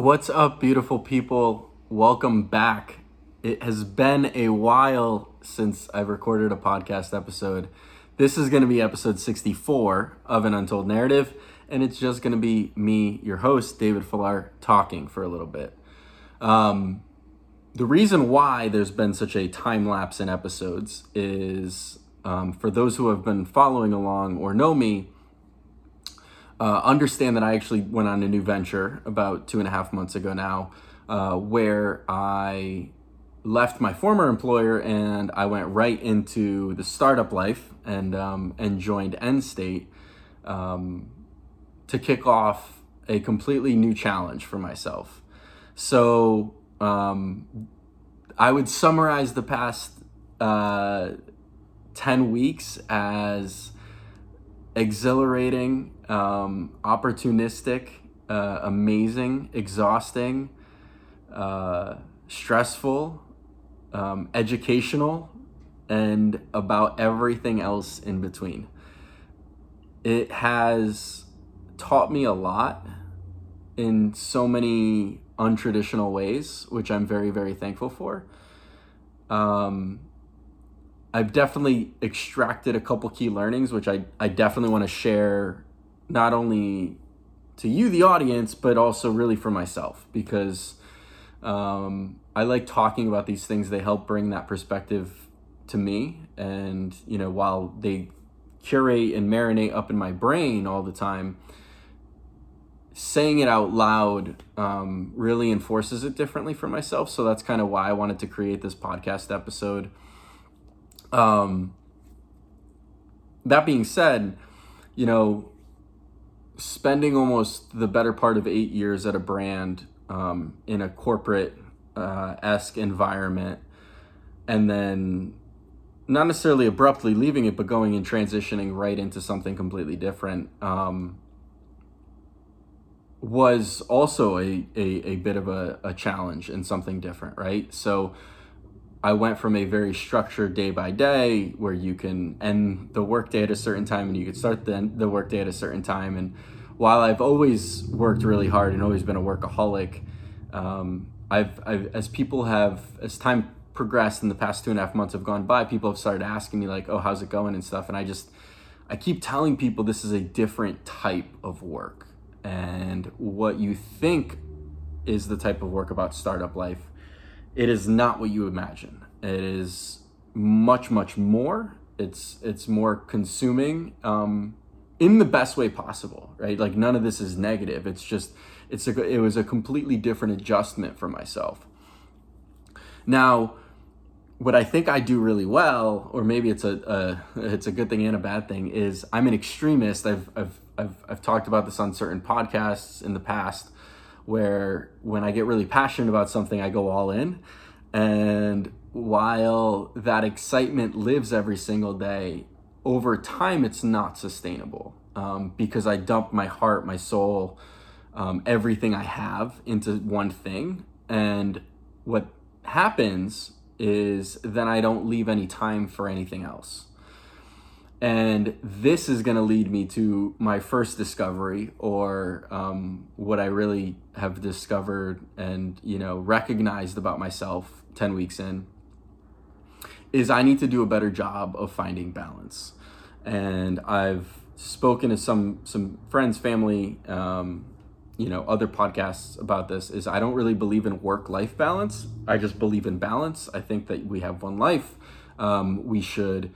What's up, beautiful people? Welcome back. It has been a while since I've recorded a podcast episode. This is going to be episode 64 of An Untold Narrative, and it's just going to be me, your host, David Fillar, talking for a little bit. The reason why there's been such a time lapse in episodes is for those who have been following along or know me, understand that I actually went on a new venture about 2.5 months ago now, where I left my former employer and I went right into the startup life and joined End State to kick off a completely new challenge for myself. So I would summarize the past 10 weeks as exhilarating, opportunistic, amazing, exhausting, stressful, educational, and about everything else in between. It has taught me a lot in so many untraditional ways, which I'm very, very thankful for. I've definitely extracted a couple key learnings, which I definitely want to share not only to you, the audience, but also really for myself, because I like talking about these things. They help bring that perspective to me. And, you know, while they curate and marinate up in my brain all the time, saying it out loud really enforces it differently for myself. So that's kind of why I wanted to create this podcast episode. That being said, you know, spending almost the better part of 8 years at a brand, in a corporate, esque environment, and then not necessarily abruptly leaving it, but going and transitioning right into something completely different, was also a bit of a challenge and something different, right? So I went from a very structured day by day where you can end the workday at a certain time and you can start the workday at a certain time. And while I've always worked really hard and always been a workaholic, as time progressed in the past 2.5 months have gone by, people have started asking me like, oh, how's it going and stuff. And I keep telling people this is a different type of work, and what you think is the type of work about startup life, it is not what you imagine. It is much, much more. It's more consuming, in the best way possible, right? Like, none of this is negative. It's just, it was a completely different adjustment for myself. Now, what I think I do really well, or maybe it's a good thing and a bad thing, is I'm an extremist. I've talked about this on certain podcasts in the past, where when I get really passionate about something, I go all in. And while that excitement lives every single day, over time, it's not sustainable, because I dump my heart, my soul, everything I have into one thing. And what happens is then I don't leave any time for anything else. And this is going to lead me to my first discovery, or what I really have discovered and, you know, recognized about myself 10 weeks in, is I need to do a better job of finding balance. And I've spoken to some friends, family, you know, other podcasts about this, is I don't really believe in work-life balance. I just believe in balance. I think that we have one life. We should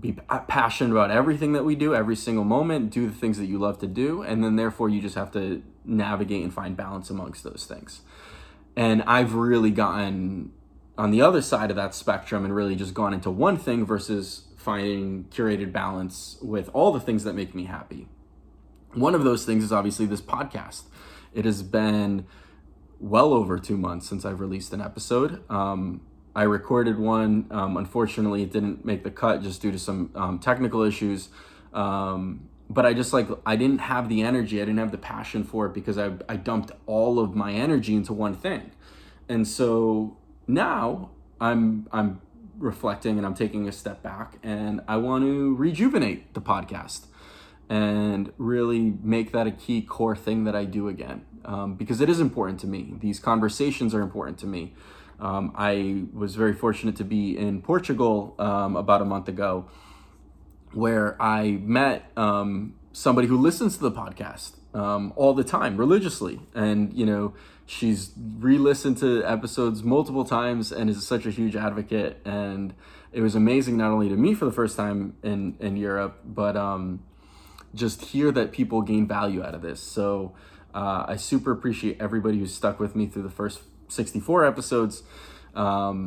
be passionate about everything that we do, every single moment, do the things that you love to do, and then therefore you just have to navigate and find balance amongst those things. And I've really gotten on the other side of that spectrum and really just gone into one thing versus finding curated balance with all the things that make me happy. One of those things is obviously this podcast. It has been well over 2 months since I've released an episode. I recorded one. Unfortunately, it didn't make the cut just due to some technical issues. But I didn't have the energy. I didn't have the passion for it because I dumped all of my energy into one thing. And so now I'm reflecting and I'm taking a step back, and I want to rejuvenate the podcast. and really make that a key core thing that I do again, because it is important to me. These conversations are important to me. I was very fortunate to be in Portugal about a month ago, where I met somebody who listens to the podcast all the time, religiously. And, you know, she's re-listened to episodes multiple times and is such a huge advocate. And it was amazing, not only to me for the first time in Europe, but just hear that people gain value out of this. So I super appreciate everybody who's stuck with me through the first 64 episodes. And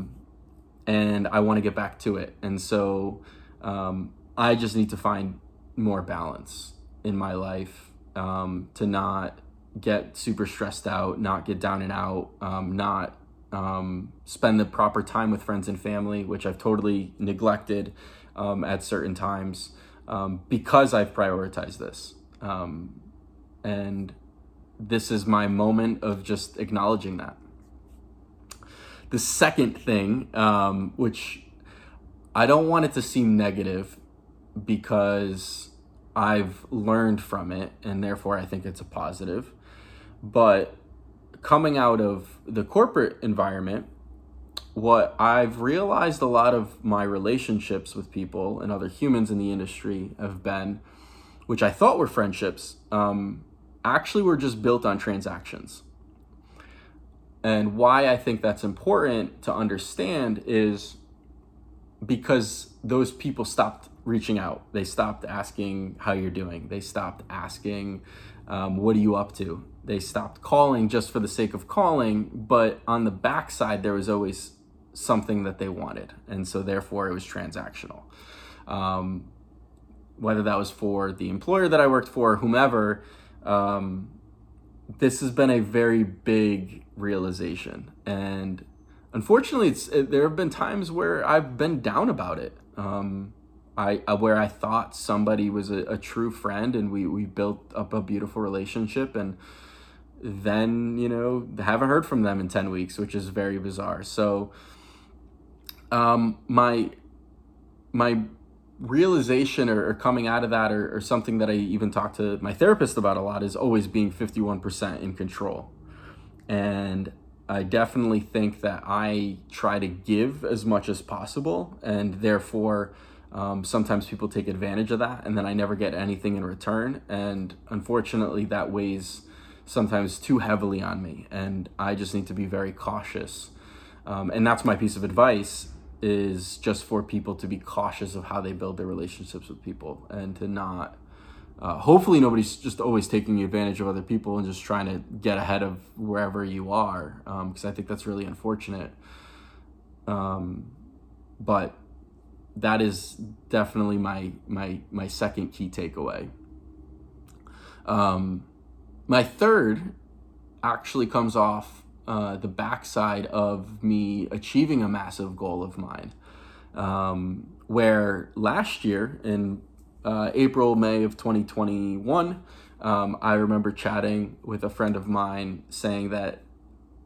I want to get back to it. And so I just need to find more balance in my life, to not get super stressed out, not get down and out, not spend the proper time with friends and family, which I've totally neglected at certain times, because I've prioritized this. And this is my moment of just acknowledging that. The second thing, which I don't want it to seem negative, because I've learned from it and therefore I think it's a positive, but coming out of the corporate environment, what I've realized a lot of my relationships with people and other humans in the industry have been, which I thought were friendships, actually were just built on transactions. And why I think that's important to understand is because those people stopped reaching out. They stopped asking how you're doing. They stopped asking, what are you up to? They stopped calling just for the sake of calling, but on the backside, there was always something that they wanted. And so therefore it was transactional. Whether that was for the employer that I worked for, whomever, this has been a very big realization. And unfortunately, there have been times where I've been down about it. Where I thought somebody was a true friend and we built up a beautiful relationship, and then, you know, haven't heard from them in 10 weeks, which is very bizarre. So my realization or coming out of that, or something that I even talk to my therapist about a lot, is always being 51% in control. And I definitely think that I try to give as much as possible, and therefore sometimes people take advantage of that, and then I never get anything in return. And unfortunately, that weighs sometimes too heavily on me, and I just need to be very cautious. And that's my piece of advice, is just for people to be cautious of how they build their relationships with people, and to not, hopefully nobody's just always taking advantage of other people and just trying to get ahead of wherever you are, because I think that's really unfortunate. But that is definitely my second key takeaway. My third actually comes off the backside of me achieving a massive goal of mine, where last year in April, May of 2021, I remember chatting with a friend of mine saying that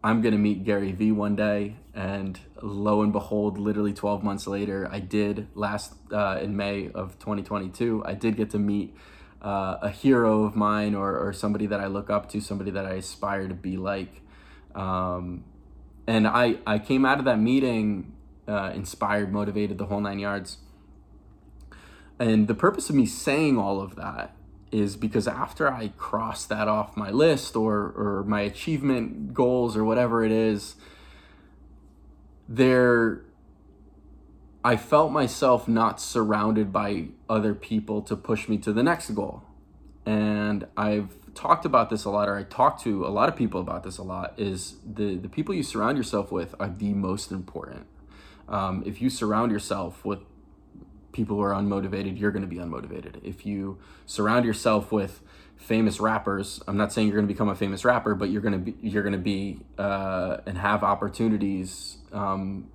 I'm going to meet Gary Vee one day, and lo and behold, literally 12 months later, I did. In May of 2022, I did get to meet a hero of mine, or somebody that I look up to, somebody that I aspire to be like. And I came out of that meeting inspired, motivated, the whole nine yards. And the purpose of me saying all of that is because after I crossed that off my list, or my achievement goals, or whatever it is, I felt myself not surrounded by other people to push me to the next goal. And I've talked about this a lot, or I talk to a lot of people about this a lot, is the people you surround yourself with are the most important. If you surround yourself with people who are unmotivated, you're going to be unmotivated. If you surround yourself with famous rappers, I'm not saying you're going to become a famous rapper, but you're going to be and have opportunities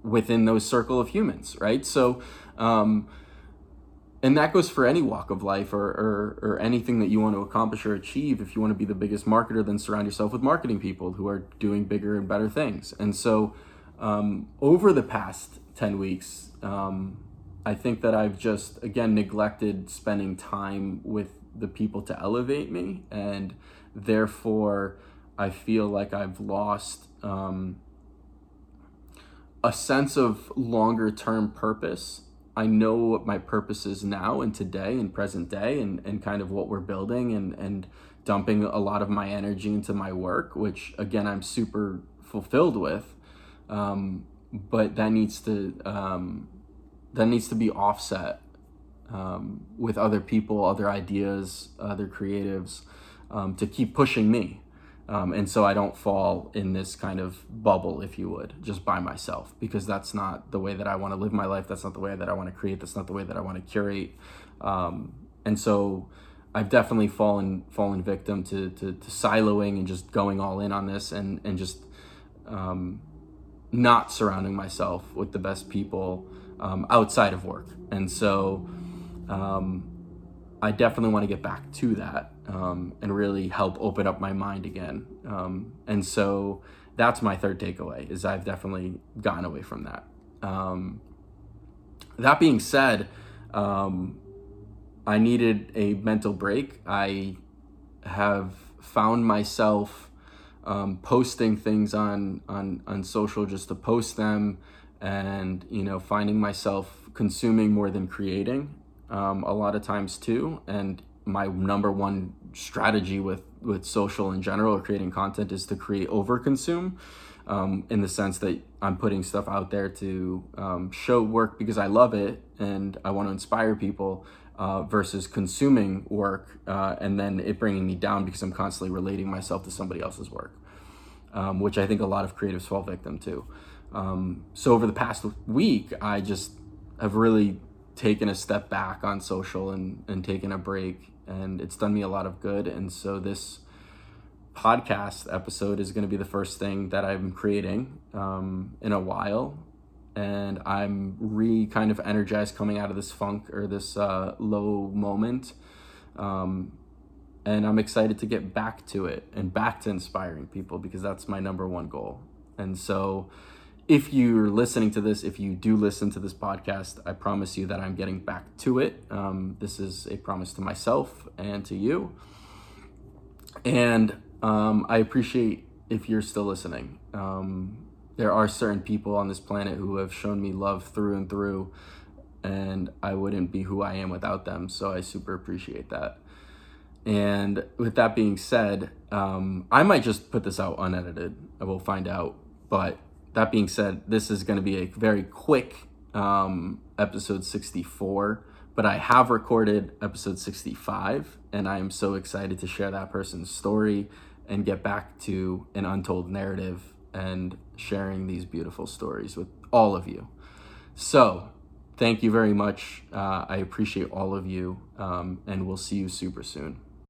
within those circle of humans, right? So, and that goes for any walk of life, or anything that you want to accomplish or achieve. If you want to be the biggest marketer, then surround yourself with marketing people who are doing bigger and better things. And so, over the past 10 weeks, I think that I've just, again, neglected spending time with the people to elevate me, and therefore I feel like I've lost a sense of longer term purpose. I know what my purpose is now and today and present day, and kind of what we're building, and dumping a lot of my energy into my work, which again, I'm super fulfilled with. But that needs to be offset with other people, other ideas, other creatives, to keep pushing me. And so I don't fall in this kind of bubble, if you would, just by myself, because that's not the way that I want to live my life. That's not the way that I want to create. That's not the way that I want to curate. And so I've definitely fallen victim to siloing and just going all in on this, and just not surrounding myself with the best people outside of work. And so I definitely want to get back to that. And really help open up my mind again. And so that's my third takeaway, is I've definitely gotten away from that. That being said, I needed a mental break. I have found myself posting things on social just to post them, and finding myself consuming more than creating a lot of times too. And my number one strategy with social in general, or creating content, is to create overconsume, in the sense that I'm putting stuff out there to show work because I love it and I want to inspire people, versus consuming work and then it bringing me down because I'm constantly relating myself to somebody else's work, which I think a lot of creatives fall victim to. So over the past week, I just have really taken a step back on social and taken a break, and it's done me a lot of good. And so this podcast episode is going to be the first thing that I'm creating in a while, and I'm kind of energized coming out of this funk, or this low moment, and I'm excited to get back to it and back to inspiring people, because that's my number one goal. And so if you're listening to this, if you do listen to this podcast, I promise you that I'm getting back to it. This is a promise to myself and to you. And I appreciate if you're still listening. There are certain people on this planet who have shown me love through and through, and I wouldn't be who I am without them. So I super appreciate that. And with that being said, I might just put this out unedited. I will find out. But that being said, this is going to be a very quick episode 64, but I have recorded episode 65, and I am so excited to share that person's story and get back to an untold narrative and sharing these beautiful stories with all of you. So thank you very much. I appreciate all of you, and we'll see you super soon.